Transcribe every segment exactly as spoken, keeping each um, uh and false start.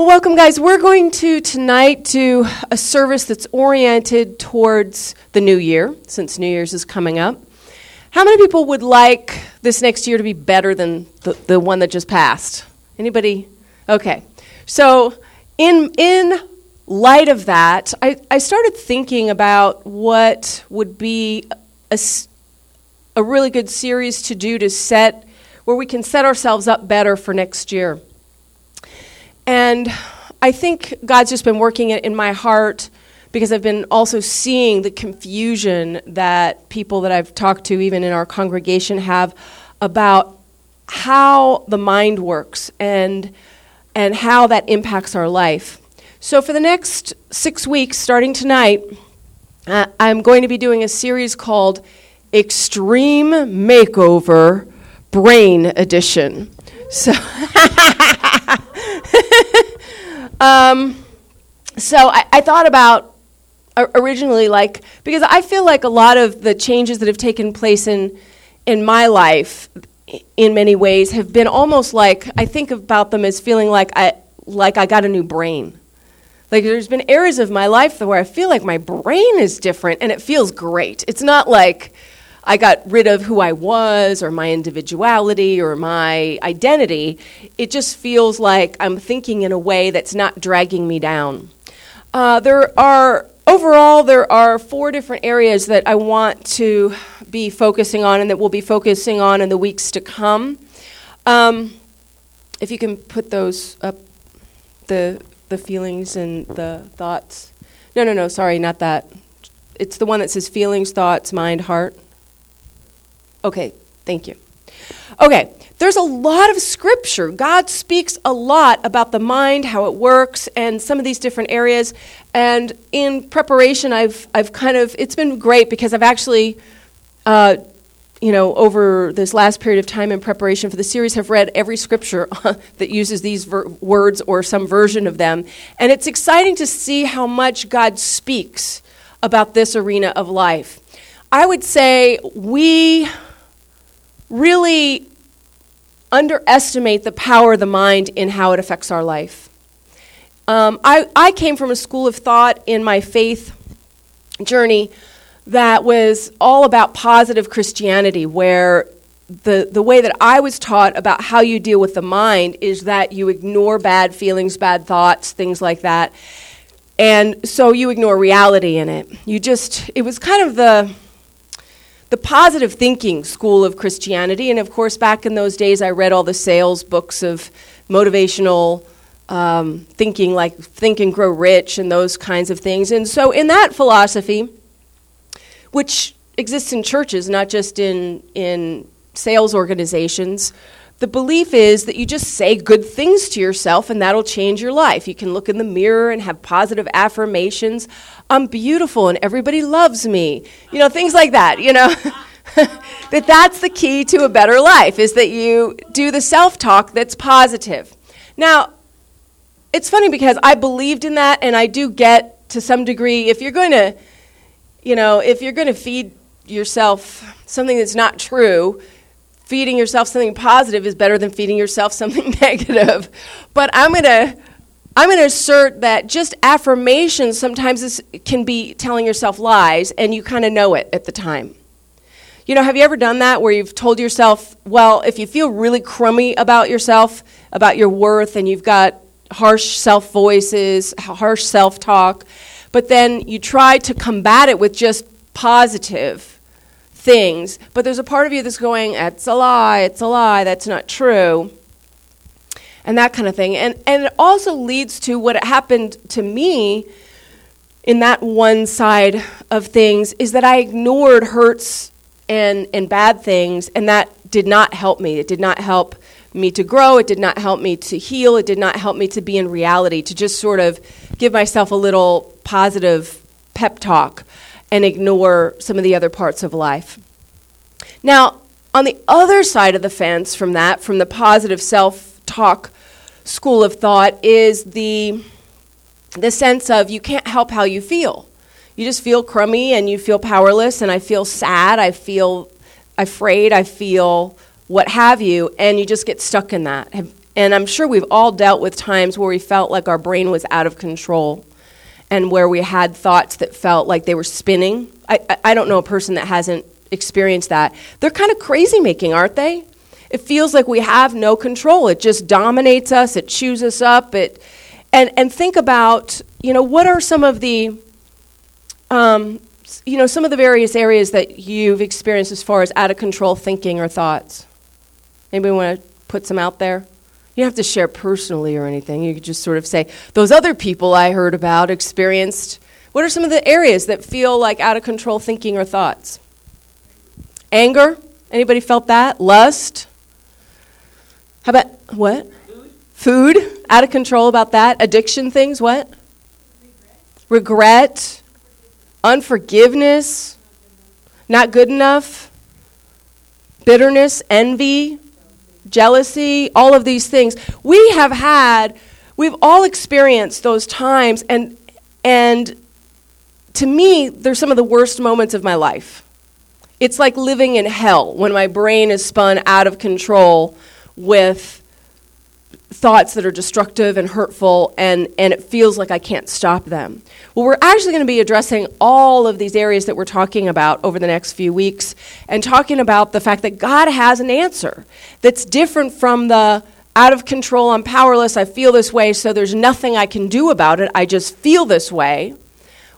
Well, welcome, guys. We're going to tonight do a service that's oriented towards the new year, since New Year's is coming up. How many people would like this next year to be better than the, the one that just passed? Anybody? Okay. So in in light of that, I, I started thinking about what would be a, a really good series to do to set, where we can set ourselves up better for next year. And I think God's just been working it in my heart because I've been also seeing the confusion that people that I've talked to, even in our congregation, have about how the mind works and and how that impacts our life. So for the next six weeks, starting tonight, uh, I'm going to be doing a series called Extreme Makeover Brain Edition. So... um, so I, I thought about originally, like, because I feel like a lot of the changes that have taken place in in my life, in many ways, have been almost like, I think about them as feeling like I like I got a new brain. Like there's been areas of my life where I feel like my brain is different, and it feels great. It's not like I got rid of who I was or my individuality or my identity. It just feels like I'm thinking in a way that's not dragging me down. Uh, there are, overall, there are four different areas that I want to be focusing on and that we'll be focusing on in the weeks to come. Um, if you can put those up, the the feelings and the thoughts. No, no, no, sorry, not that. It's the one that says feelings, thoughts, mind, heart. Okay, thank you. Okay, there's a lot of scripture. God speaks a lot about the mind, how it works, and some of these different areas. And in preparation, I've I've kind of, it's been great because I've actually, uh, you know, over this last period of time in preparation for the series, have read every scripture that uses these ver- words or some version of them. And it's exciting to see how much God speaks about this arena of life. I would say we really underestimate the power of the mind in how it affects our life. Um, I, I came from a school of thought in my faith journey that was all about positive Christianity, where the, the way that I was taught about how you deal with the mind is that you ignore bad feelings, bad thoughts, things like that. And so you ignore reality in it. You just, it was kind of the... the positive thinking school of Christianity. And of course, back in those days, I read all the sales books of motivational um, thinking, like Think and Grow Rich and those kinds of things. And so in that philosophy, which exists in churches, not just in, in sales organizations, the belief is that you just say good things to yourself and that'll change your life. You can look in the mirror and have positive affirmations. I'm beautiful and everybody loves me. You know, things like that, you know. That that's the key to a better life, is that you do the self-talk that's positive. Now, it's funny because I believed in that, and I do get to some degree, if you're going to, you know, if you're going to feed yourself something that's not true, feeding yourself something positive is better than feeding yourself something negative. But I'm going to I'm going to assert that just affirmations sometimes is, can be telling yourself lies, and you kind of know it at the time. You know, have you ever done that where you've told yourself, well, if you feel really crummy about yourself, about your worth, and you've got harsh self-voices, harsh self-talk, but then you try to combat it with just positive things, but there's a part of you that's going, it's a lie, it's a lie, that's not true, and that kind of thing. And and it also leads to what happened to me in that one side of things is that I ignored hurts and, and bad things, and that did not help me. It did not help me to grow. It did not help me to heal. It did not help me to be in reality, to just sort of give myself a little positive pep talk and ignore some of the other parts of life. Now, on the other side of the fence from that, from the positive self-talk school of thought, is the the sense of you can't help how you feel. You just feel crummy and you feel powerless, and I feel sad, I feel afraid, I feel what have you, and you just get stuck in that. Have, And I'm sure we've all dealt with times where we felt like our brain was out of control and where we had thoughts that felt like they were spinning. I, I, I don't know a person that hasn't experienced that. They're kind of crazy-making, aren't they? It feels like we have no control. It just dominates us. It chews us up. It, and, and think about, you know, what are some of the, um, you know, some of the various areas that you've experienced as far as out-of-control thinking or thoughts? Anybody want to put some out there? You don't have to share personally or anything. You could just sort of say, those other people I heard about experienced. What are some of the areas that feel like out-of-control thinking or thoughts? Anger? Anybody felt that? Lust? How about, what? Food. Food? Out of control about that. Addiction things, what? Regret. Regret. Unforgiveness. Not good enough. Bitterness. Envy. Jealousy. All of these things. We have had, we've all experienced those times, and and to me, they're some of the worst moments of my life. It's like living in hell when my brain is spun out of control with thoughts that are destructive and hurtful, and, and it feels like I can't stop them. Well, we're actually going to be addressing all of these areas that we're talking about over the next few weeks and talking about the fact that God has an answer that's different from the out of control, I'm powerless, I feel this way, so there's nothing I can do about it, I just feel this way,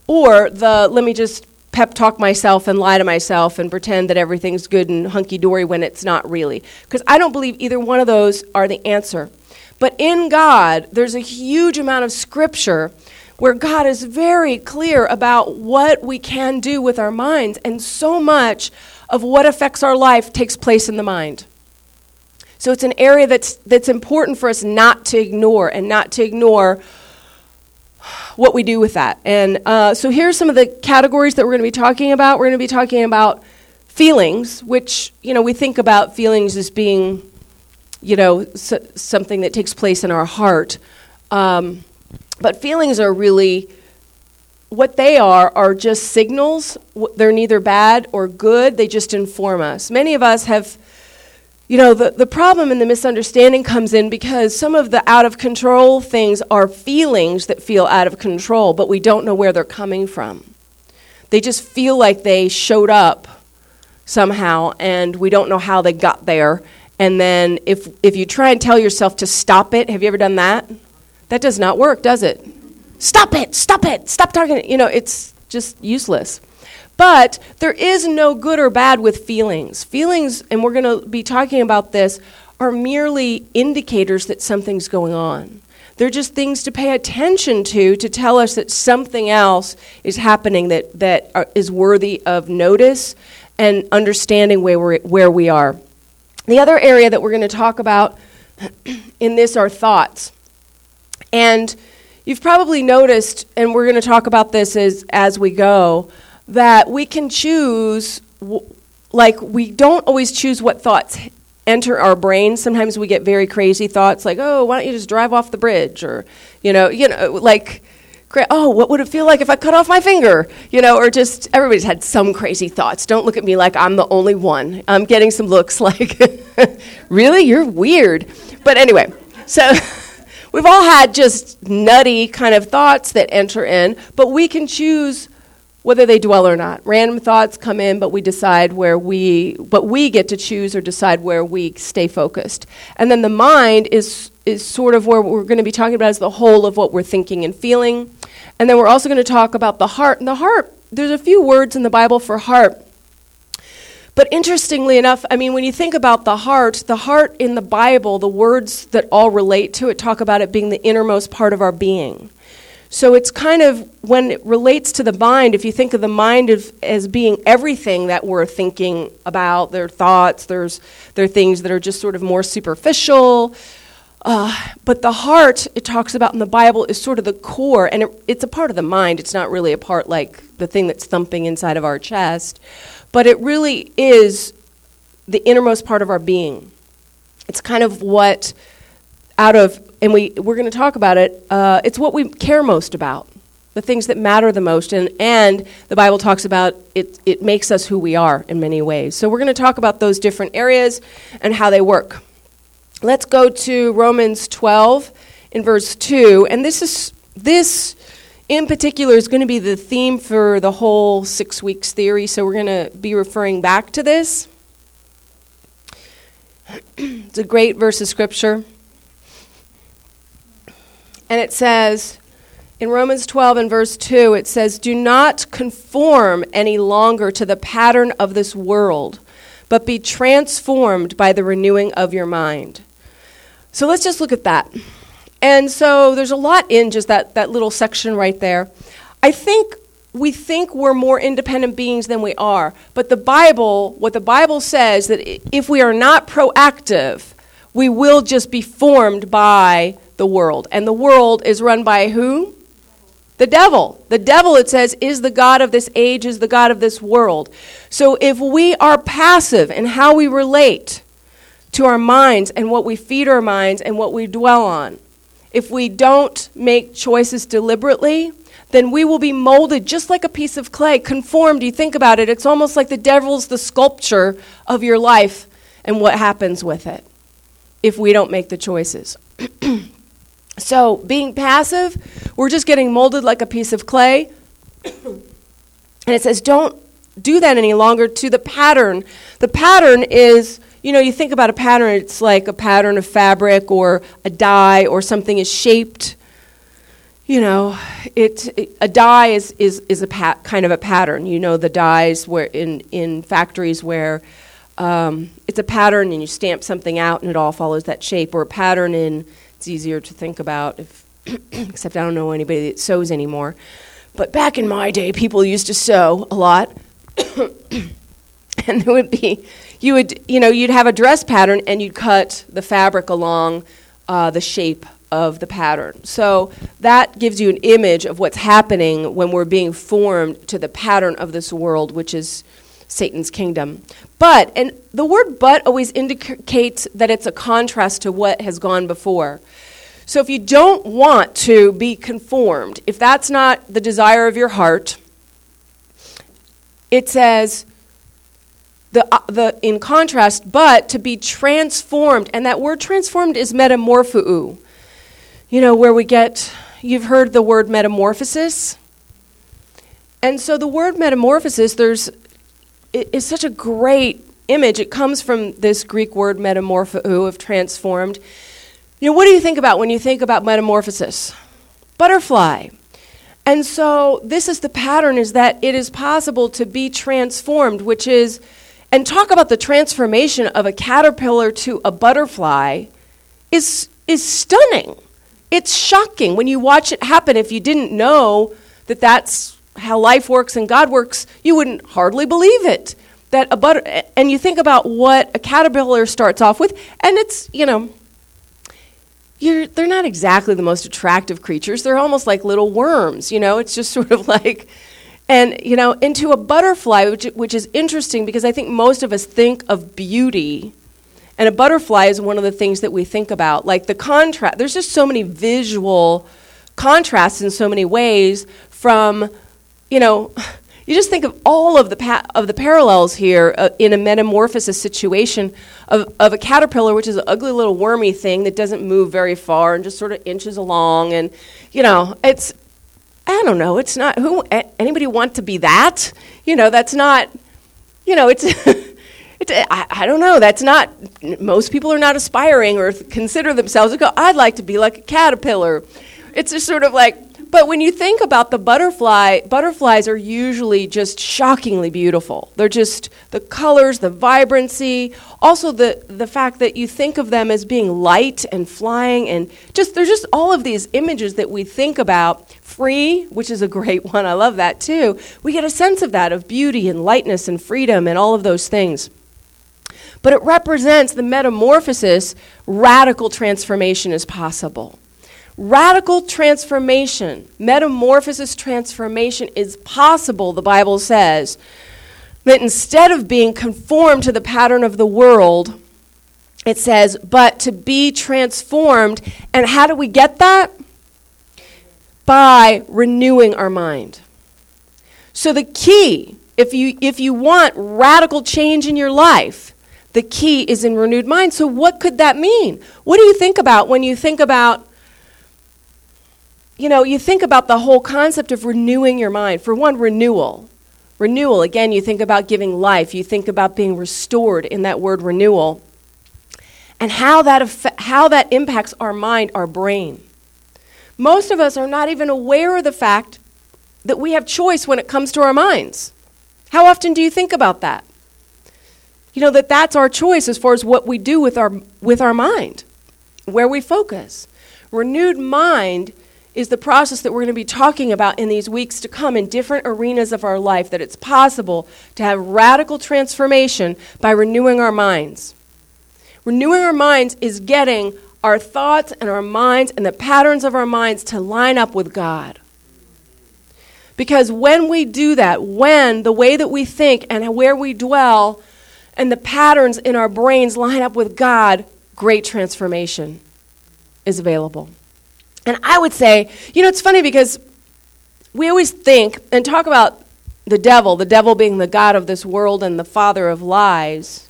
or the let me just pep talk myself and lie to myself and pretend that everything's good and hunky-dory when it's not really. Because I don't believe either one of those are the answer. But in God, there's a huge amount of scripture where God is very clear about what we can do with our minds, and so much of what affects our life takes place in the mind. So it's an area that's that's important for us not to ignore, and not to ignore what we do with that. And uh, so here are some of the categories that we're going to be talking about. We're going to be talking about feelings, which, you know, we think about feelings as being, you know, so, something that takes place in our heart. Um, but feelings are really, what they are, are just signals. They're neither bad or good. They just inform us. Many of us have, you know, the, the problem and the misunderstanding comes in because some of the out-of-control things are feelings that feel out of control, but we don't know where they're coming from. They just feel like they showed up somehow, and we don't know how they got there. And then if if you try and tell yourself to stop it, have you ever done that? That does not work, does it? Stop it, stop it, stop talking. You know, it's just useless. But there is no good or bad with feelings. Feelings, and we're going to be talking about this, are merely indicators that something's going on. They're just things to pay attention to to tell us that something else is happening that, that are, is worthy of notice and understanding where we're, where we are. The other area that we're going to talk about in this are thoughts. And you've probably noticed, and we're going to talk about this as, as we go, that we can choose, like we don't always choose what thoughts enter our brain. Sometimes we get very crazy thoughts like, oh, why don't you just drive off the bridge? Or, you know, you know, like, oh, what would it feel like if I cut off my finger? You know, or just, everybody's had some crazy thoughts. Don't look at me like I'm the only one. I'm getting some looks like, really? You're weird. But anyway, so we've all had just nutty kind of thoughts that enter in, but we can choose whether they dwell or not. Random thoughts come in, but we decide where we, but we get to choose or decide where we stay focused. And then the mind is is sort of where we're going to be talking about as the whole of what we're thinking and feeling. And then we're also going to talk about the heart. And the heart, there's a few words in the Bible for heart. But interestingly enough, I mean, when you think about the heart, the heart in the Bible, the words that all relate to it talk about it being the innermost part of our being. So it's kind of, when it relates to the mind, if you think of the mind as, as being everything that we're thinking about, their thoughts, there's there are things that are just sort of more superficial. Uh, but the heart, it talks about in the Bible, is sort of the core, and it, it's a part of the mind. It's not really a part like the thing that's thumping inside of our chest, but it really is the innermost part of our being. It's kind of what out of... And we, we're going to talk about it. Uh, it's what we care most about, the things that matter the most. And, and the Bible talks about it, it makes us who we are in many ways. So we're going to talk about those different areas and how they work. Let's go to Romans twelve in verse two. And this is this in particular is going to be the theme for the whole six weeks theory. So we're going to be referring back to this. It's a great verse of scripture. And it says, in Romans twelve and verse two, it says, "Do not conform any longer to the pattern of this world, but be transformed by the renewing of your mind." So let's just look at that. And so there's a lot in just that, that little section right there. I think we think we're more independent beings than we are, but the Bible, what the Bible says, that if we are not proactive, we will just be formed by the world. And the world is run by who? The devil. The devil, it says, is the god of this age, is the god of this world. So if we are passive in how we relate to our minds and what we feed our minds and what we dwell on, if we don't make choices deliberately, then we will be molded just like a piece of clay, conformed. You think about it, it's almost like the devil's the sculpture of your life and what happens with it if we don't make the choices. So being passive, we're just getting molded like a piece of clay. And it says, don't do that any longer to the pattern. The pattern is, you know, you think about a pattern, it's like a pattern of fabric or a dye or something is shaped. You know, it, it a dye is is, is a pa- kind of a pattern. You know, the dyes where in, in factories where um, it's a pattern and you stamp something out and it all follows that shape. Or a pattern in, it's easier to think about, if except I don't know anybody that sews anymore. But back in my day, people used to sew a lot. And there would be, you would, you know, you'd have a dress pattern and you'd cut the fabric along uh, the shape of the pattern. So that gives you an image of what's happening when we're being formed to the pattern of this world, which is Satan's kingdom. But, and the word "but" always indicates that it's a contrast to what has gone before. So if you don't want to be conformed, if that's not the desire of your heart, it says, The, uh, the in contrast, but to be transformed. And that word "transformed" is metamorphoo. You know, where we get, you've heard the word metamorphosis. And so the word metamorphosis, there's, it is such a great image. It comes from this Greek word metamorphoo, of transformed. You know, what do you think about when you think about metamorphosis? Butterfly. And so this is the pattern, is that it is possible to be transformed, which is, and talk about the transformation of a caterpillar to a butterfly is is stunning. It's shocking when you watch it happen. If you didn't know that that's how life works and God works, you wouldn't hardly believe it. That a butter- and you think about what a caterpillar starts off with, and it's, you know, you're they're not exactly the most attractive creatures. They're almost like little worms, you know. It's just sort of like, and, you know, into a butterfly, which which is interesting because I think most of us think of beauty. And a butterfly is one of the things that we think about. Like the contrast, there's just so many visual contrasts in so many ways from, you know, you just think of all of the pa- of the parallels here uh, in a metamorphosis situation of, of a caterpillar, which is an ugly little wormy thing that doesn't move very far and just sort of inches along. And, you know, it's, I don't know, it's not, who, anybody want to be that? You know, that's not, you know, it's... I, I don't know. That's not, most people are not aspiring or consider themselves, go, I'd like to be like a caterpillar. It's just sort of like, but when you think about the butterfly, butterflies are usually just shockingly beautiful. They're just, the colors, the vibrancy, also the, the fact that you think of them as being light and flying, and just, there's just all of these images that we think about. Free, which is a great one. I love that too. We get a sense of that, of beauty and lightness and freedom and all of those things. But it represents the metamorphosis, radical transformation is possible. Radical transformation, metamorphosis transformation is possible, the Bible says, that instead of being conformed to the pattern of the world, it says, but to be transformed. And how do we get that? By renewing our mind. So the key, if you if you want radical change in your life, The key is in renewed mind. So what could that mean? What do you think about when you think about, you know, you think about the whole concept of renewing your mind? For one, renewal. Renewal, again, you think about giving life. You think about being restored in that word renewal. And how that aff- how that impacts our mind, our brain. Most of us are not even aware of the fact that we have choice when it comes to our minds. How often do you think about that? You know, that that's our choice as far as what we do with our with our mind, where we focus. Renewed mind is the process that we're going to be talking about in these weeks to come in different arenas of our life, that it's possible to have radical transformation by renewing our minds. Renewing our minds is getting our thoughts and our minds and the patterns of our minds to line up with God. Because when we do that, when the way that we think and where we dwell and the patterns in our brains line up with God, great transformation is available. And I would say, you know, it's funny because we always think and talk about the devil, the devil being the god of this world and the father of lies,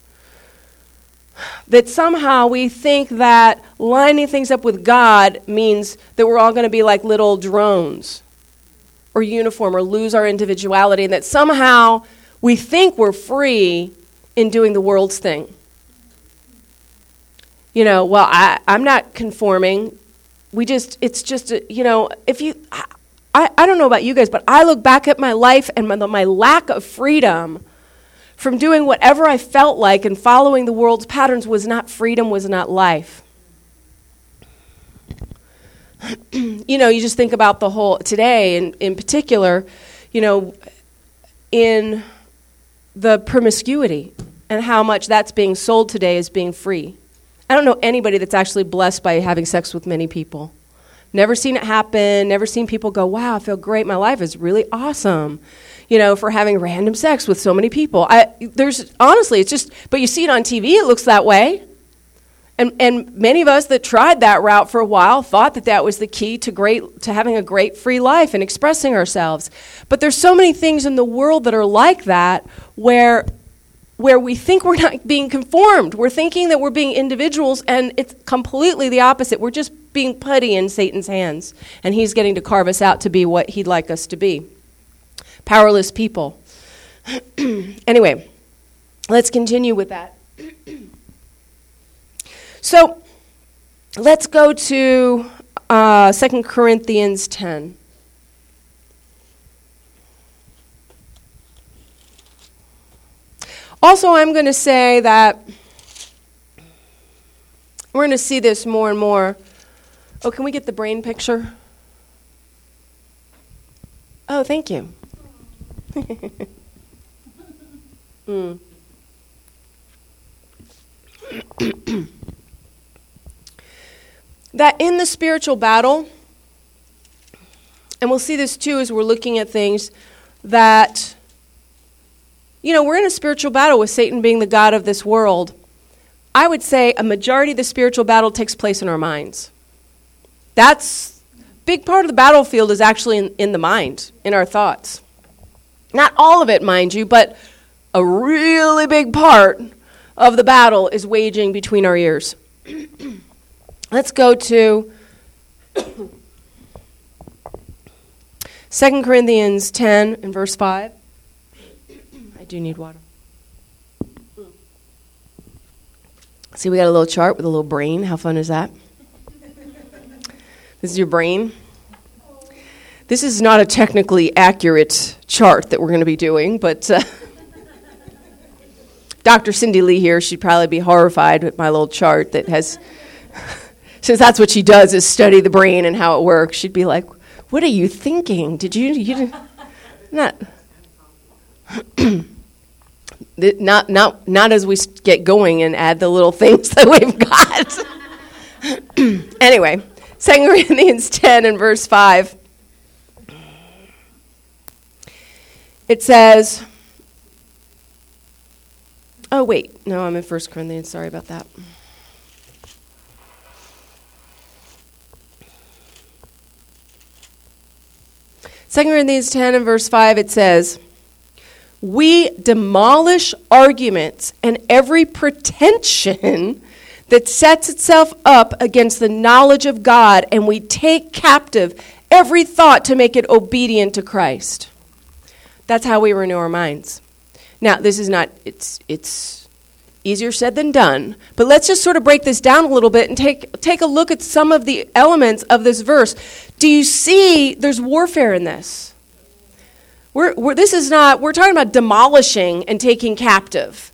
that somehow we think that lining things up with God means that we're all going to be like little drones or uniform or lose our individuality, and that somehow we think we're free in doing the world's thing. You know, well, I, I'm not conforming. We just, it's just, a, you know, if you, I, I don't know about you guys, but I look back at my life and my, my lack of freedom from doing whatever I felt like and following the world's patterns was not freedom, was not life. You know, you just think about the whole, today in, in particular, you know, in the promiscuity and how much that's being sold today as being free. I don't know anybody that's actually blessed by having sex with many people. Never seen it happen, never seen people go, wow, I feel great, my life is really awesome, you know, for having random sex with so many people. I, there's, honestly, it's just, but you see it on T V, it looks that way. And and many of us that tried that route for a while thought that that was the key to great to having a great free life and expressing ourselves. But there's so many things in the world that are like that, where where we think we're not being conformed. We're thinking that we're being individuals, and it's completely the opposite. We're just being putty in Satan's hands, and he's getting to carve us out to be what he'd like us to be. Powerless people. Anyway, let's continue with that. So let's go to uh, Second Corinthians ten. Also, I'm going to say that we're going to see this more and more. Oh, can we get the brain picture? Oh, thank you. mm. That in the spiritual battle, and we'll see this too as we're looking at things, that, you know, we're in a spiritual battle with Satan being the god of this world. I would say a majority of the spiritual battle takes place in our minds. That's a big part of the battlefield is actually in, in the mind, in our thoughts. Not all of it, mind you, but a really big part of the battle is waging between our ears. Let's go to Second Corinthians ten and verse five. I do need water. See, we got a little chart with a little brain. How fun is that? This is your brain. This is not a technically accurate chart that we're going to be doing, but uh, Doctor Cindy Lee here, she'd probably be horrified with my little chart that has... Since that's what she does is study the brain and how it works, she'd be like, what are you thinking? Did you, you didn't, not, not, not, not as we get going and add the little things that we've got. Anyway, Second Corinthians ten and verse five. It says, oh wait, no, I'm in First Corinthians, sorry about that. Second Corinthians ten and verse five, it says, We demolish arguments and every pretension that sets itself up against the knowledge of God, and we take captive every thought to make it obedient to Christ. That's how we renew our minds. Now, this is not, it's it's easier said than done, but let's just sort of break this down a little bit and take take a look at some of the elements of this verse. Do you see there's warfare in this? We're, we're this is not, we're talking about demolishing and taking captive.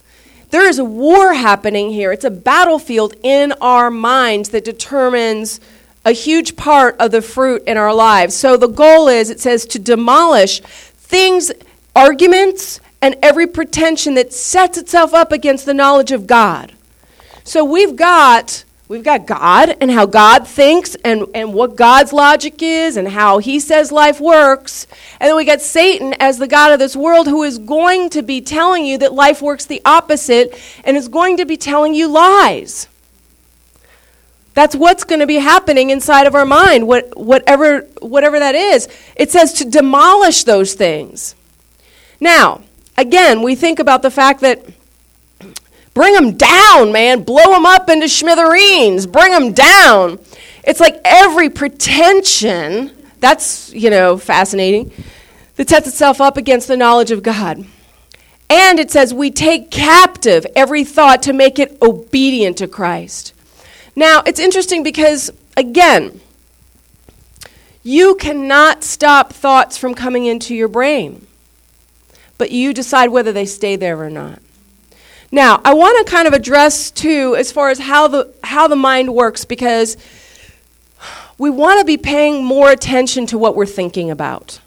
There is a war happening here. It's a battlefield in our minds that determines a huge part of the fruit in our lives. So the goal is, it says, to demolish things, arguments, and every pretension that sets itself up against the knowledge of God. So we've got we've got God and how God thinks and, and what God's logic is and how he says life works. And then we got Satan as the god of this world, who is going to be telling you that life works the opposite and is going to be telling you lies. That's what's going to be happening inside of our mind, what, whatever, whatever that is. It says to demolish those things. Now, again, we think about the fact that bring them down, man. Blow them up into smithereens. Bring them down. It's like every pretension, that's, you know, fascinating, that sets itself up against the knowledge of God. And it says we take captive every thought to make it obedient to Christ. Now, it's interesting because, again, you cannot stop thoughts from coming into your brain, but you decide whether they stay there or not. Now, I want to kind of address, too, as far as how the how the mind works, because we want to be paying more attention to what we're thinking about.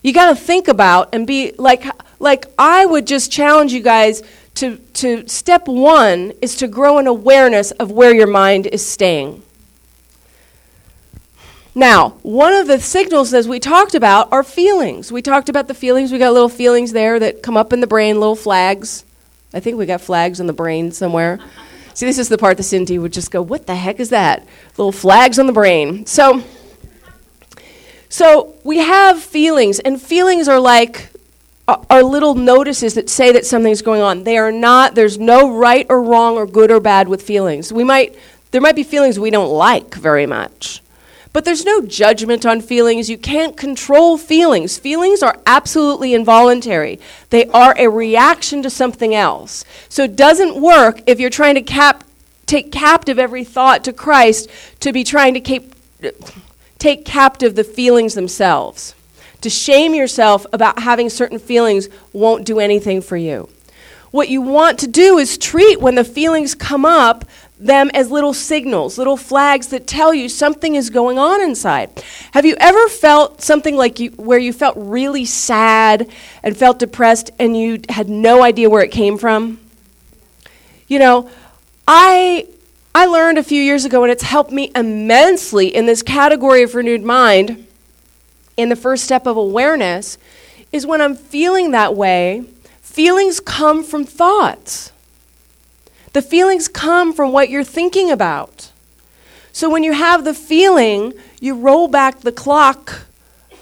You got to think about and be, like, like I would just challenge you guys to, to step one is to grow an awareness of where your mind is staying. Now, one of the signals, as we talked about, are feelings. We talked about the feelings. We got little feelings there that come up in the brain, little flags. I think we got flags in the brain somewhere. See, this is the part that Cindy would just go, what the heck is that? Little flags on the brain. So, so we have feelings, and feelings are like our little notices that say that something's going on. They are not, there's no right or wrong or good or bad with feelings. We might, there might be feelings we don't like very much, but there's no judgment on feelings. You can't control feelings. Feelings are absolutely involuntary. They are a reaction to something else. So it doesn't work if you're trying to cap, take captive every thought to Christ, to be trying to cap, take captive the feelings themselves. To shame yourself about having certain feelings won't do anything for you. What you want to do is treat, when the feelings come up, them as little signals, little flags that tell you something is going on inside. Have you ever felt something like you, where you felt really sad and felt depressed and you had no idea where it came from? You know, I I learned a few years ago, and it's helped me immensely in this category of renewed mind, in the first step of awareness, is when I'm feeling that way, feelings come from thoughts. The feelings come from what you're thinking about. So when you have the feeling, you roll back the clock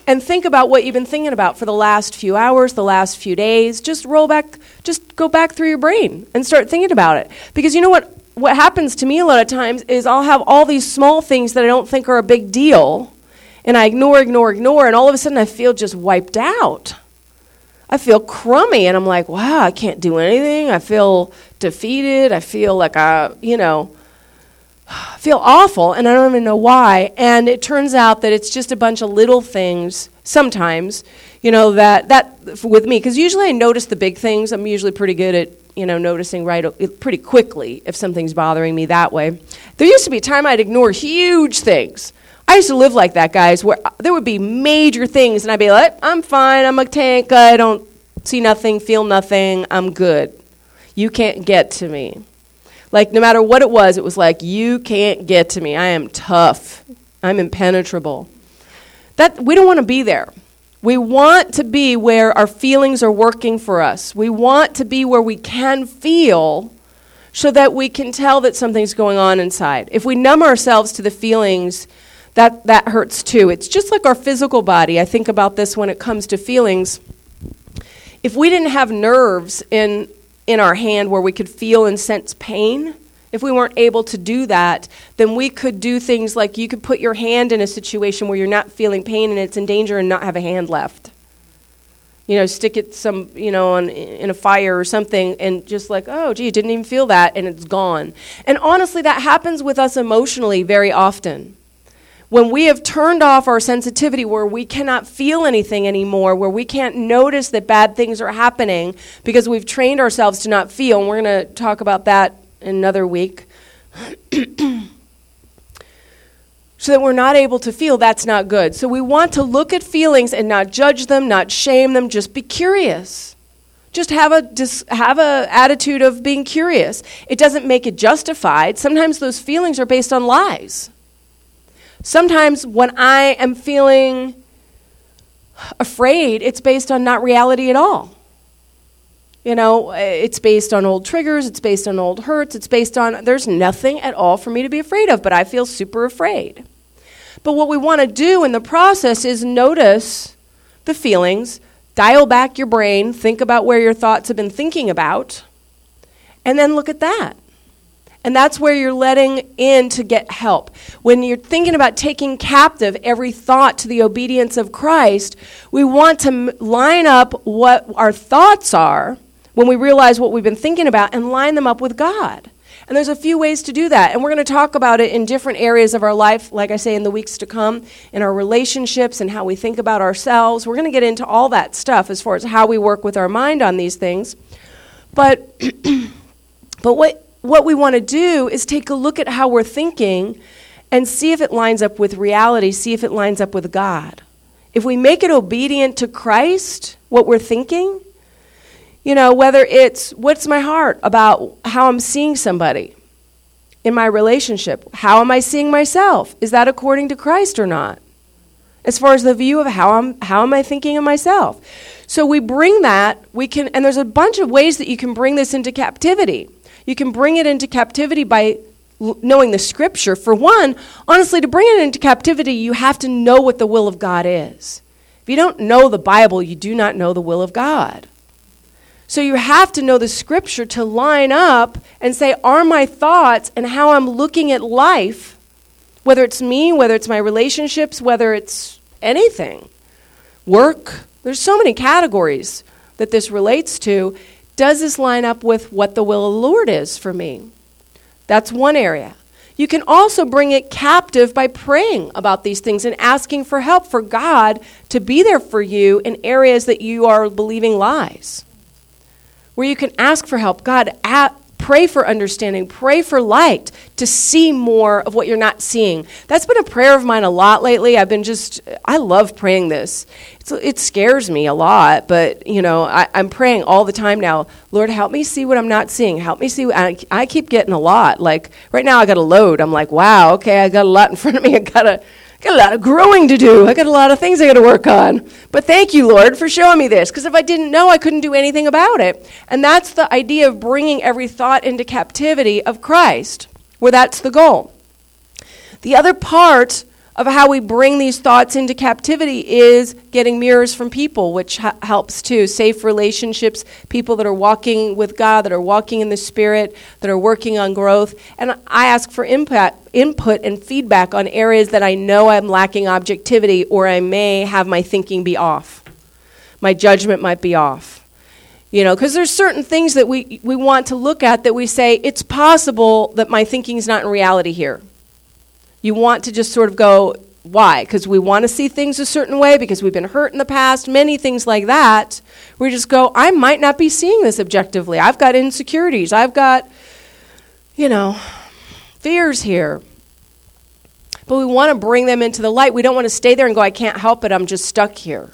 and think about what you've been thinking about for the last few hours, the last few days. Just roll back, just go back through your brain and start thinking about it. Because you know what, what happens to me a lot of times is I'll have all these small things that I don't think are a big deal, and I ignore, ignore, ignore, and all of a sudden I feel just wiped out. I feel crummy, and I'm like, wow, I can't do anything. I feel defeated. I feel like I, you know, feel awful, and I don't even know why. And it turns out that it's just a bunch of little things sometimes, you know, that, that with me, because usually I notice the big things. I'm usually pretty good at, you know, noticing right pretty quickly if something's bothering me that way. There used to be a time I'd ignore huge things. I used to live like that, guys, where there would be major things, and I'd be like, I'm fine, I'm a tank, I don't see nothing, feel nothing, I'm good. You can't get to me. Like, no matter what it was, it was like, you can't get to me. I am tough. I'm impenetrable. That we don't want to be there. We want to be where our feelings are working for us. We want to be where we can feel so that we can tell that something's going on inside. If we numb ourselves to the feelings, That that hurts too. It's just like our physical body. I think about this when it comes to feelings. If we didn't have nerves in, in our hand where we could feel and sense pain, if we weren't able to do that, then we could do things like you could put your hand in a situation where you're not feeling pain and it's in danger and not have a hand left. You know, stick it some, you know, on, in a fire or something and just like, oh, gee, didn't even feel that, and it's gone. And honestly, that happens with us emotionally very often. When we have turned off our sensitivity where we cannot feel anything anymore, where we can't notice that bad things are happening because we've trained ourselves to not feel, and we're going to talk about that another week, so that we're not able to feel, that's not good. So we want to look at feelings and not judge them, not shame them, just be curious. Just have a dis- have a attitude of being curious. It doesn't make it justified. Sometimes those feelings are based on lies. Sometimes when I am feeling afraid, it's based on not reality at all. You know, it's based on old triggers, it's based on old hurts, it's based on, there's nothing at all for me to be afraid of, but I feel super afraid. But what we want to do in the process is notice the feelings, dial back your brain, think about where your thoughts have been thinking about, and then look at that. And that's where you're letting in to get help. When you're thinking about taking captive every thought to the obedience of Christ, we want to line up what our thoughts are when we realize what we've been thinking about and line them up with God. And there's a few ways to do that. And we're going to talk about it in different areas of our life, like I say, in the weeks to come, in our relationships and how we think about ourselves. We're going to get into all that stuff as far as how we work with our mind on these things. But but what, what we want to do is take a look at how we're thinking and see if it lines up with reality, see if it lines up with God. If we make it obedient to Christ, what we're thinking, you know, whether it's what's my heart about how I'm seeing somebody in my relationship? How am I seeing myself? Is that according to Christ or not? As far as the view of how I'm, how am I thinking of myself? So we bring that, we can, and there's a bunch of ways that you can bring this into captivity. You can bring it into captivity by l- knowing the scripture. For one, honestly, to bring it into captivity, you have to know what the will of God is. If you don't know the Bible, you do not know the will of God. So you have to know the scripture to line up and say, are my thoughts and how I'm looking at life, whether it's me, whether it's my relationships, whether it's anything, work, there's so many categories that this relates to, does this line up with what the will of the Lord is for me? That's one area. You can also bring it captive by praying about these things and asking for help for God to be there for you in areas that you are believing lies, where you can ask for help. God, at, pray for understanding, pray for light to see more of what you're not seeing. That's been a prayer of mine a lot lately. I've been just, I love praying this. It's, it scares me a lot, but you know, I, I'm praying all the time now. Lord, help me see what I'm not seeing. Help me see, I, I keep getting a lot. Like right now I got a load. I'm like, wow, okay, I got a lot in front of me. I got a, got a lot of growing to do. I got a lot of things I got to work on. But thank you, Lord, for showing me this, because if I didn't know, I couldn't do anything about it. And that's the idea of bringing every thought into captivity of Christ, where that's the goal. The other part of how we bring these thoughts into captivity is getting mirrors from people, which ha- helps too. Safe relationships, people that are walking with God, that are walking in the Spirit, that are working on growth. And I ask for impact, input and feedback on areas that I know I'm lacking objectivity, or I may have my thinking be off. My judgment might be off. You know, because there's certain things that we, we want to look at that we say, it's possible that my thinking's not in reality here. You want to just sort of go, why? Because we want to see things a certain way, because we've been hurt in the past, many things like that. We just go, I might not be seeing this objectively. I've got insecurities. I've got, you know, fears here. But we want to bring them into the light. We don't want to stay there and go, I can't help it. I'm just stuck here.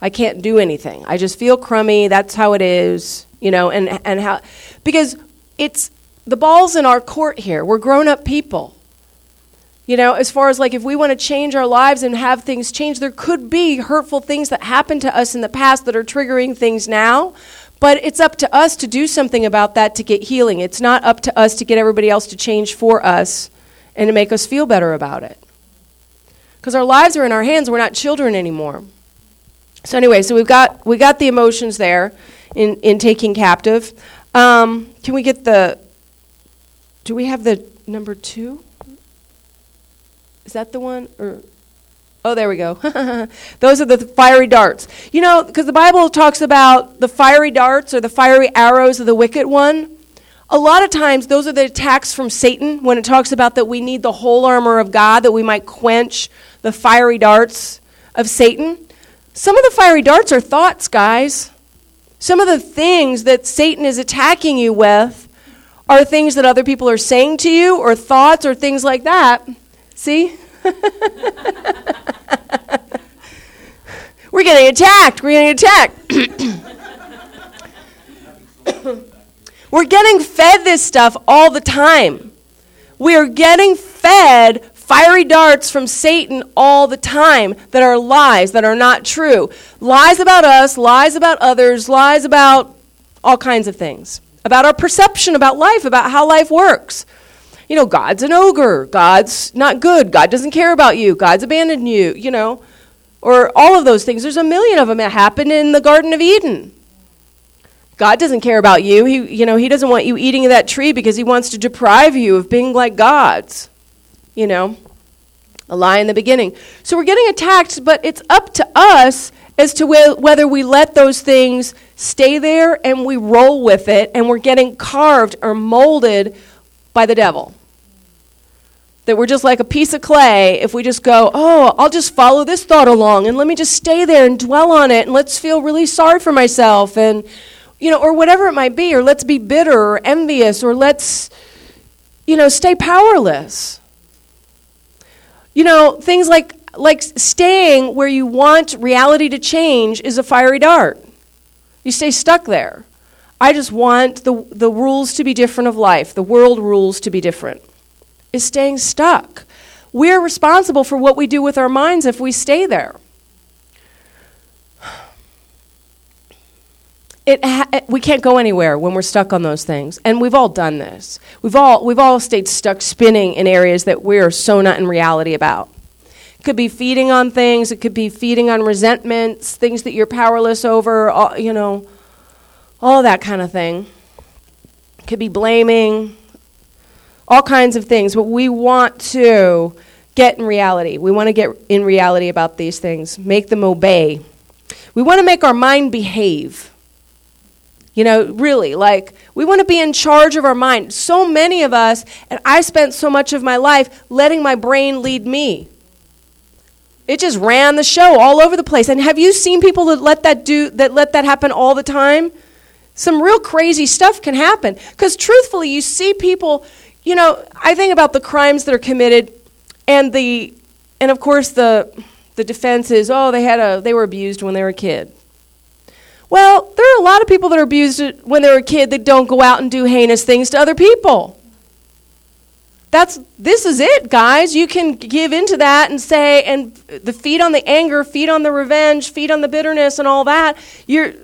I can't do anything. I just feel crummy. That's how it is, you know, and, and how, because it's, the ball's in our court here. We're grown-up people. You know, as far as like if we want to change our lives and have things change, there could be hurtful things that happened to us in the past that are triggering things now. But it's up to us to do something about that to get healing. It's not up to us to get everybody else to change for us and to make us feel better about it. Because our lives are in our hands. We're not children anymore. So anyway, so we've got we got the emotions there in, in taking captive. Um, can we get the, do we have the number two? Is that the one? Or oh, there we go. Those are the fiery darts. You know, because the Bible talks about the fiery darts or the fiery arrows of the wicked one. A lot of times, those are the attacks from Satan when it talks about that we need the whole armor of God, that we might quench the fiery darts of Satan. Some of the fiery darts are thoughts, guys. Some of the things that Satan is attacking you with are things that other people are saying to you, or thoughts, or things like that. See? We're getting attacked. We're getting attacked. We're getting fed this stuff all the time. We are getting fed fiery darts from Satan all the time that are lies, that are not true. Lies about us, lies about others, lies about all kinds of things. About our perception about life, about how life works. You know, God's an ogre. God's not good. God doesn't care about you. God's abandoned you, you know. Or all of those things. There's a million of them that happened in the Garden of Eden. God doesn't care about you. He, you know, he doesn't want you eating of that tree because he wants to deprive you of being like gods. You know, a lie in the beginning. So we're getting attacked, but it's up to us as to wh- whether we let those things stay there and we roll with it, and we're getting carved or molded by the devil. That we're just like a piece of clay if we just go, oh, I'll just follow this thought along and let me just stay there and dwell on it and let's feel really sorry for myself and, you know, or whatever it might be, or let's be bitter or envious, or let's, you know, stay powerless. You know, things like like staying where you want reality to change is a fiery dart. You stay stuck there. I just want the the rules to be different of life, the world rules to be different. Is staying stuck. We're responsible for what we do with our minds if we stay there. It ha- we can't go anywhere when we're stuck on those things, and we've all done this. We've all we've all stayed stuck spinning in areas that we're so not in reality about. It could be feeding on things. It could be feeding on resentments, things that you're powerless over. All, you know, all that kind of thing. It could be blaming, all kinds of things. But we want to get in reality. We want to get in reality about these things. Make them obey. We want to make our mind behave. You know, really, like, we want to be in charge of our mind. So many of us, and I spent so much of my life letting my brain lead me. It just ran the show all over the place. And have you seen people that let that do that let that happen all the time? Some real crazy stuff can happen. Because truthfully, you see people, you know, I think about the crimes that are committed, and the and of course the the defense is, oh, they had a they were abused when they were a kid. Well, there are a lot of people that are abused when they're a kid that don't go out and do heinous things to other people. That's this is it, guys. You can give into that and say, and the feed on the anger, feed on the revenge, feed on the bitterness and all that. You're,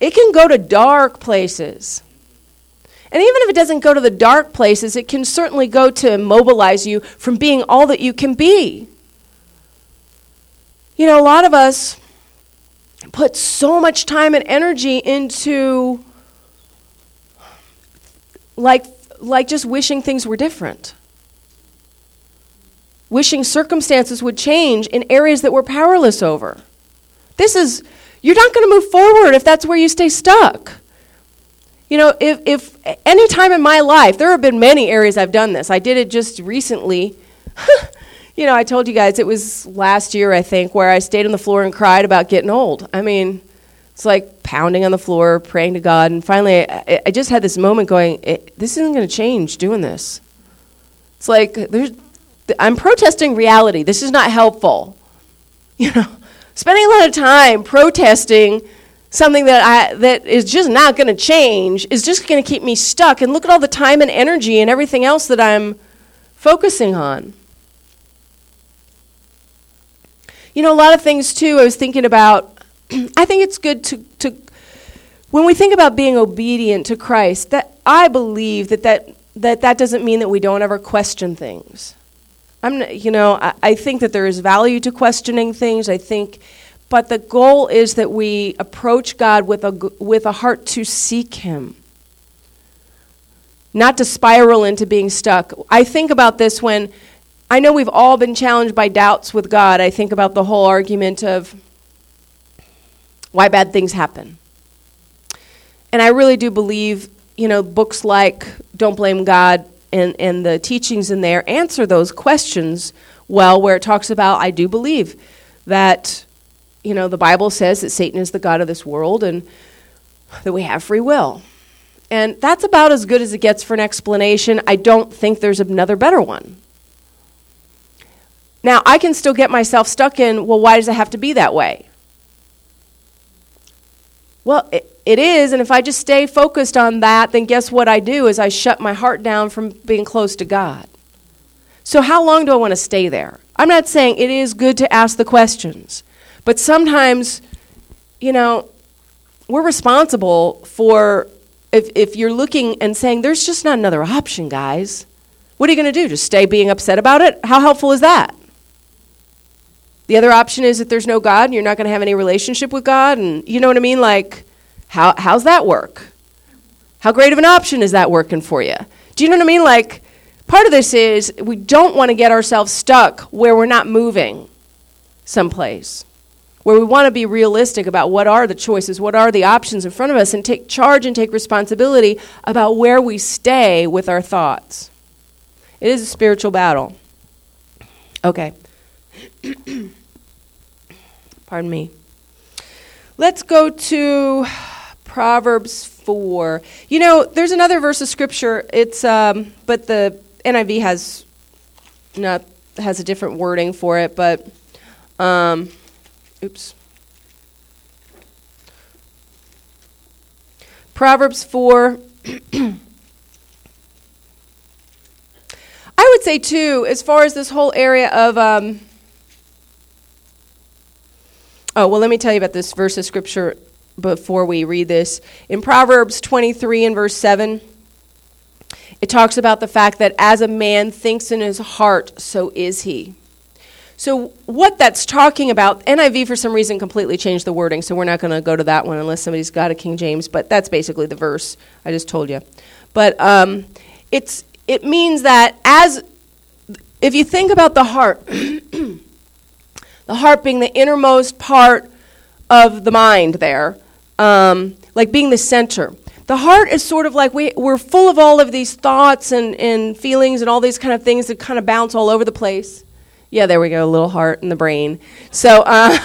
it can go to dark places. And even if it doesn't go to the dark places, it can certainly go to immobilize you from being all that you can be. You know, a lot of us put so much time and energy into like like just wishing things were different. Wishing circumstances would change in areas that we're powerless over. This is, you're not going to move forward if that's where you stay stuck. You know, if, if any time in my life, there have been many areas I've done this. I did it just recently. You know, I told you guys it was last year, I think, where I stayed on the floor and cried about getting old. I mean, it's like pounding on the floor, praying to God. And finally, I, I just had this moment going, this isn't going to change doing this. It's like there's, I'm protesting reality. This is not helpful. You know, spending a lot of time protesting something that I that is just not going to change is just going to keep me stuck. And look at all the time and energy and everything else that I'm focusing on. You know, a lot of things, too, I was thinking about, I think it's good to, to, when we think about being obedient to Christ, that I believe that that, that, that doesn't mean that we don't ever question things. I'm, you know, I, I think that there is value to questioning things. I think But the goal is that we approach God with a, with a heart to seek him, not to spiral into being stuck. I think about this when, I know we've all been challenged by doubts with God. I think about the whole argument of why bad things happen. And I really do believe, you know, books like Don't Blame God and, and the teachings in there answer those questions well, where it talks about, I do believe that, you know, the Bible says that Satan is the god of this world and that we have free will. And that's about as good as it gets for an explanation. I don't think there's another better one. Now, I can still get myself stuck in, well, why does it have to be that way? Well, it, it is, and if I just stay focused on that, then guess what I do is I shut my heart down from being close to God. So how long do I want to stay there? I'm not saying it is good to ask the questions, but sometimes, you know, we're responsible for, if, if you're looking and saying, there's just not another option, guys. What are you going to do? Just stay being upset about it? How helpful is that? The other option is that there's no God and you're not going to have any relationship with God. And you know what I mean? Like, how how's that work? How great of an option is that working for you? Do you know what I mean? Like, part of this is we don't want to get ourselves stuck where we're not moving someplace, where we want to be realistic about what are the choices, what are the options in front of us, and take charge and take responsibility about where we stay with our thoughts. It is a spiritual battle. Okay. Pardon me. Let's go to Proverbs four. You know, there's another verse of scripture. It's um, but the N I V has not has a different wording for it. But um, oops. Proverbs four. I would say too, as far as this whole area of. Um, Oh, well, let me tell you about this verse of scripture before we read this. In Proverbs twenty-three and verse seven, it talks about the fact that as a man thinks in his heart, so is he. So what that's talking about, N I V for some reason completely changed the wording, so we're not going to go to that one unless somebody's got a King James, but that's basically the verse I just told you. But um, it's it means that as if you think about the heart, the heart being the innermost part of the mind there, um, like being the center. The heart is sort of like we, we're full of all of these thoughts and, and feelings and all these kind of things that kind of bounce all over the place. Yeah, there we go, a little heart in the brain. So, uh,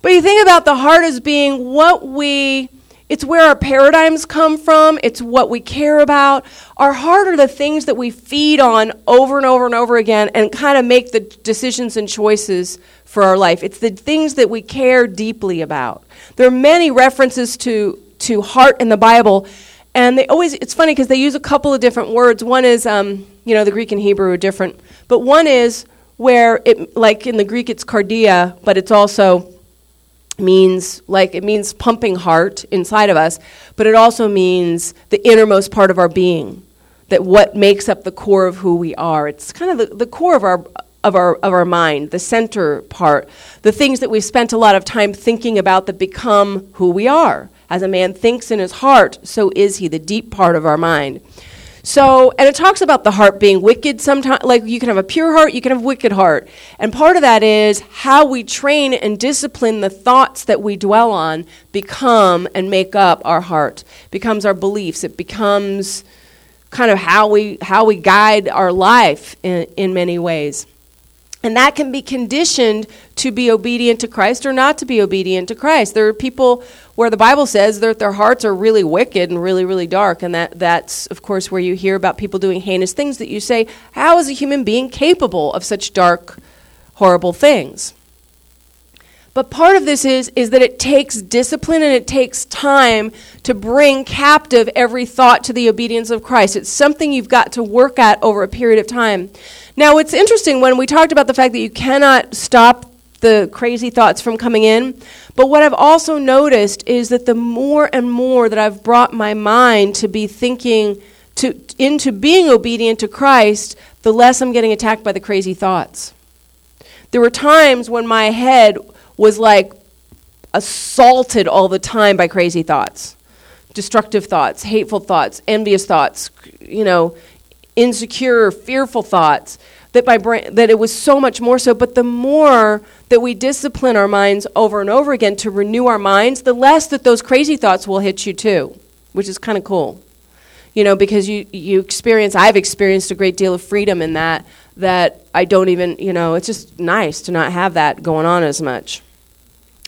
but you think about the heart as being what we, it's where our paradigms come from. It's what we care about. Our heart are the things that we feed on over and over and over again and kind of make the decisions and choices for our life. It's the things that we care deeply about. There are many references to, to heart in the Bible, and they always, it's funny because they use a couple of different words. One is, um, you know, the Greek and Hebrew are different, but one is where it, like in the Greek it's cardia, but it's also means like it means pumping heart inside of us, but it also means the innermost part of our being, that what makes up the core of who we are. It's kind of the, the core of our of our of our mind, the center part, the things that we've spent a lot of time thinking about that become who we are. As a man thinks in his heart, so is he, the deep part of our mind. So, and it talks about the heart being wicked sometimes, like you can have a pure heart, you can have a wicked heart. And part of that is how we train and discipline the thoughts that we dwell on become and make up our heart, becomes our beliefs. It becomes kind of how we how we guide our life in, in many ways. And that can be conditioned to be obedient to Christ or not to be obedient to Christ. There are people where the Bible says that their hearts are really wicked and really, really dark. And that, that's, of course, where you hear about people doing heinous things that you say, how is a human being capable of such dark, horrible things? But part of this is, is that it takes discipline and it takes time to bring captive every thought to the obedience of Christ. It's something you've got to work at over a period of time. Now, it's interesting when we talked about the fact that you cannot stop the crazy thoughts from coming in, but what I've also noticed is that the more and more that I've brought my mind to be thinking, to into being obedient to Christ, the less I'm getting attacked by the crazy thoughts. There were times when my head was like assaulted all the time by crazy thoughts, destructive thoughts, hateful thoughts, envious thoughts, you know, insecure, fearful thoughts, that my brain, that it was so much more so. But the more that we discipline our minds over and over again to renew our minds, the less that those crazy thoughts will hit you too, which is kind of cool. You know, because you, you experience, I've experienced a great deal of freedom in that, that I don't even, you know, it's just nice to not have that going on as much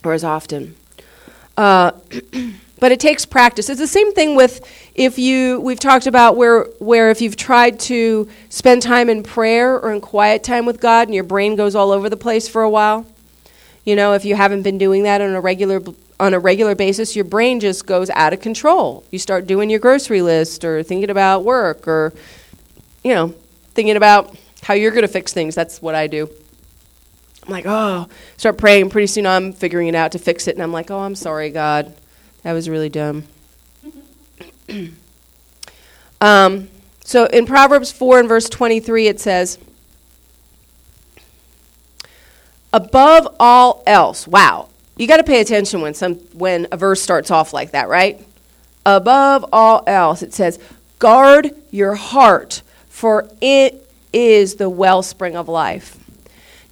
or as often. Uh, but it takes practice. It's the same thing with if you, we've talked about where, where if you've tried to spend time in prayer or in quiet time with God and your brain goes all over the place for a while, you know, if you haven't been doing that on a regular basis, on a regular basis, your brain just goes out of control. You start doing your grocery list or thinking about work or, you know, thinking about how you're going to fix things. That's what I do. I'm like, oh, start praying. Pretty soon I'm figuring it out to fix it. And I'm like, oh, I'm sorry, God. That was really dumb. um, so in Proverbs four and verse twenty-three, it says, above all else, wow. You got to pay attention when some when a verse starts off like that, right? Above all else, it says, guard your heart, for it is the wellspring of life.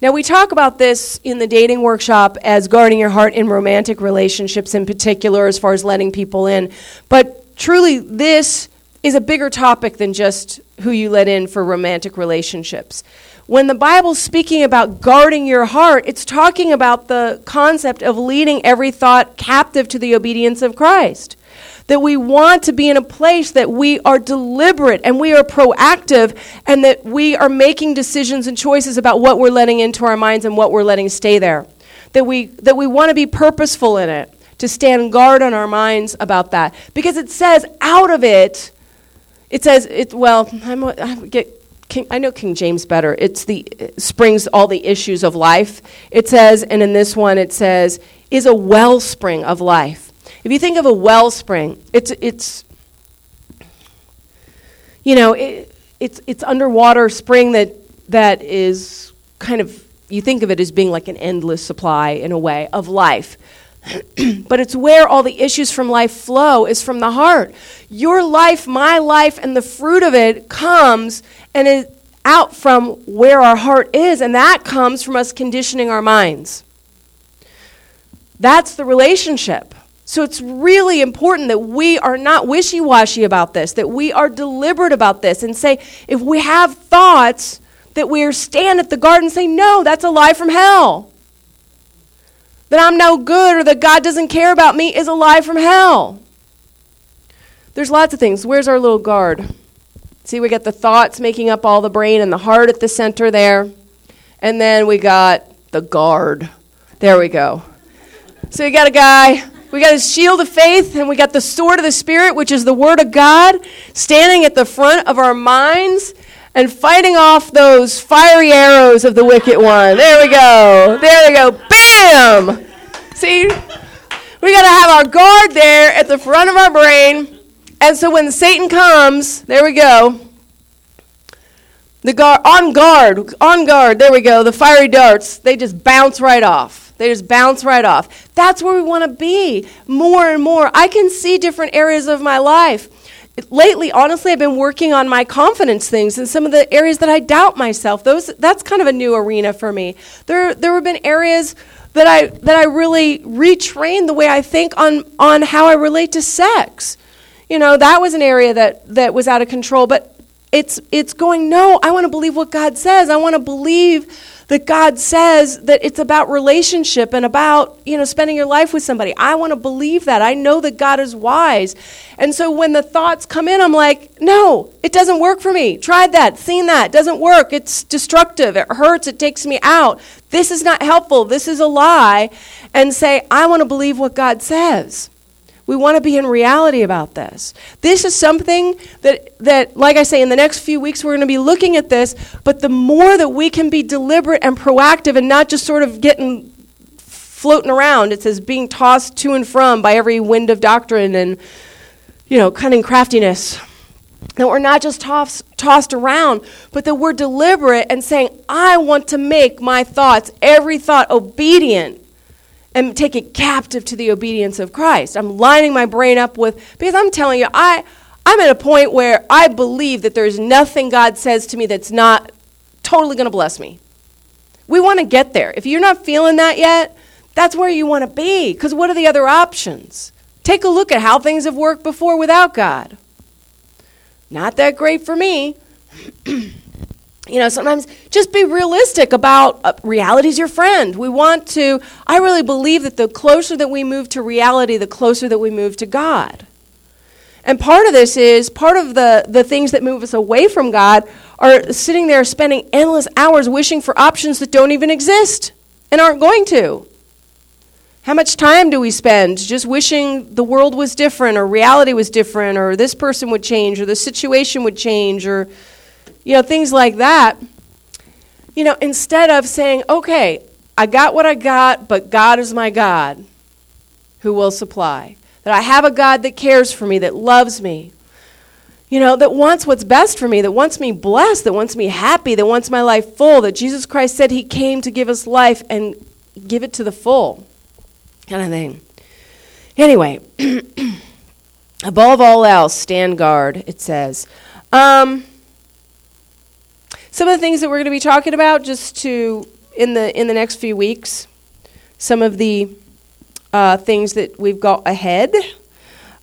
Now, we talk about this in the dating workshop as guarding your heart in romantic relationships in particular, as far as letting people in. But truly, this is a bigger topic than just who you let in for romantic relationships. When the Bible's speaking about guarding your heart, it's talking about the concept of leading every thought captive to the obedience of Christ. That we want to be in a place that we are deliberate and we are proactive and that we are making decisions and choices about what we're letting into our minds and what we're letting stay there. That we that we want to be purposeful in it, to stand guard on our minds about that. Because it says out of it, it says, it. well, I'm, I get... King, I know King James better. It's the it springs all the issues of life. It says, and in this one it says, is a wellspring of life. If you think of a wellspring, it's it's you know it, it's it's underwater spring that that is kind of, you think of it as being like an endless supply in a way of life. But it's where all the issues from life flow, is from the heart. Your life, my life, and the fruit of it comes and is out from where our heart is, and that comes from us conditioning our minds. That's the relationship. So it's really important that we are not wishy-washy about this, that we are deliberate about this and say, if we have thoughts, that we stand at the guard and say, no, that's a lie from hell. That I'm no good or that God doesn't care about me is a lie from hell. There's lots of things. Where's our little guard? See, we got the thoughts making up all the brain and the heart at the center there. And then we got the guard. There we go. So we got a guy, we got his shield of faith, and we got the sword of the Spirit, which is the Word of God, standing at the front of our minds and fighting off those fiery arrows of the wicked one. There we go. There we go. Bam! See, we got to have our guard there at the front of our brain. And so when Satan comes, there we go. The guard, on guard, on guard, there we go. The fiery darts, they just bounce right off. They just bounce right off. That's where we want to be more and more. I can see different areas of my life. Lately, honestly, I've been working on my confidence things and some of the areas that I doubt myself. Those, that's kind of a new arena for me. There there have been areas that I that I really retrained the way I think on, on how I relate to sex. You know, that was an area that, that was out of control. But it's it's going, no, I want to believe what God says. I want to believe that God says that it's about relationship and about, you know, spending your life with somebody. I want to believe that. I know that God is wise. And so when the thoughts come in, I'm like, no, it doesn't work for me. Tried that, seen that, doesn't work. It's destructive. It hurts. It takes me out. This is not helpful. This is a lie. And say, I want to believe what God says. We want to be in reality about this. This is something that, that, like I say, in the next few weeks we're going to be looking at this, but the more that we can be deliberate and proactive and not just sort of getting, floating around, it says being tossed to and from by every wind of doctrine and, you know, cunning craftiness. That we're not just toss, tossed around, but that we're deliberate and saying, I want to make my thoughts, every thought, obedient am taken captive to the obedience of Christ. I'm lining my brain up with, because I'm telling you, I, I'm at a point where I believe that there's nothing God says to me that's not totally going to bless me. We want to get there. If you're not feeling that yet, that's where you want to be, because what are the other options? Take a look at how things have worked before without God. Not that great for me. You know, sometimes just be realistic about uh, reality's your friend. We want to, I really believe that the closer that we move to reality, the closer that we move to God. And part of this is, part of the, the things that move us away from God are sitting there spending endless hours wishing for options that don't even exist and aren't going to. How much time do we spend just wishing the world was different or reality was different or this person would change or the situation would change or, you know, things like that, you know, instead of saying, okay, I got what I got, but God is my God who will supply. That I have a God that cares for me, that loves me, you know, that wants what's best for me, that wants me blessed, that wants me happy, that wants my life full, that Jesus Christ said he came to give us life and give it to the full kind of thing. Anyway, above all else, stand guard, it says. Um... Some of the things that we're going to be talking about just to in the in the next few weeks, some of the uh, things that we've got ahead.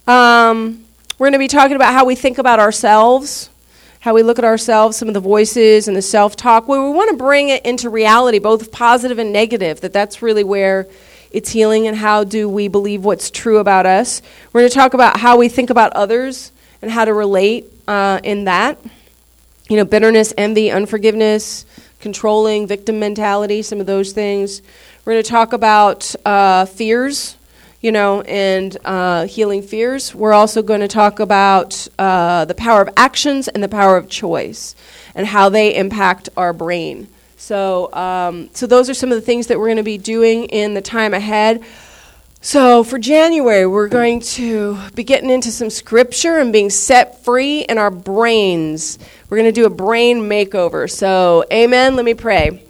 Um, we're going to be talking about how we think about ourselves, how we look at ourselves, some of the voices and the self-talk, where we want to bring it into reality, both positive and negative, that that's really where it's healing and how do we believe what's true about us. We're going to talk about how we think about others and how to relate uh, in that. You know, bitterness, envy, unforgiveness, controlling, victim mentality, some of those things. We're going to talk about uh, fears, you know, and uh, healing fears. We're also going to talk about uh, the power of actions and the power of choice and how they impact our brain. So, um, so those are some of the things that we're going to be doing in the time ahead. So for January, we're going to be getting into some scripture and being set free in our brains. We're going to do a brain makeover. So, amen. Let me pray.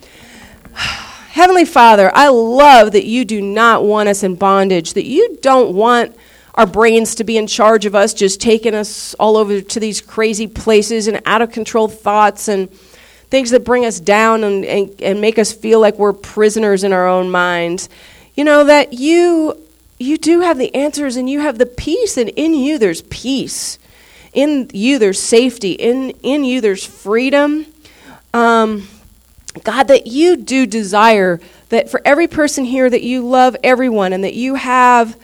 Heavenly Father, I love that you do not want us in bondage, that you don't want our brains to be in charge of us, just taking us all over to these crazy places and out-of-control thoughts and things that bring us down and, and, and make us feel like we're prisoners in our own minds. You know, that you... You do have the answers and you have the peace, and in you there's peace. In you there's safety. In in you there's freedom. Um, God, that you do desire that for every person here that you love everyone and that you have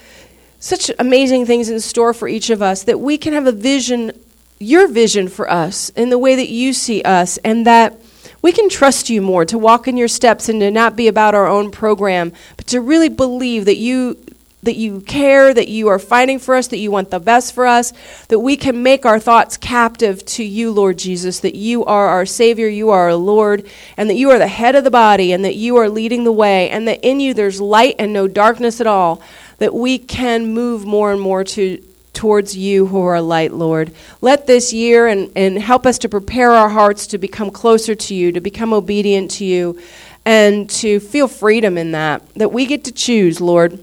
such amazing things in store for each of us, that we can have a vision, your vision for us in the way that you see us, and that we can trust you more to walk in your steps and to not be about our own program, but to really believe that you... that you care, that you are fighting for us, that you want the best for us, that we can make our thoughts captive to you, Lord Jesus, that you are our Savior, you are our Lord, and that you are the head of the body, and that you are leading the way, and that in you there's light and no darkness at all, that we can move more and more to towards you who are light, Lord. Let this year and, and help us to prepare our hearts to become closer to you, to become obedient to you, and to feel freedom in that, that we get to choose, Lord.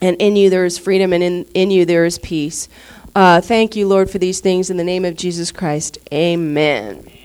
And in you there is freedom, and in, in you there is peace. Uh, thank you, Lord, for these things. In the name of Jesus Christ, amen.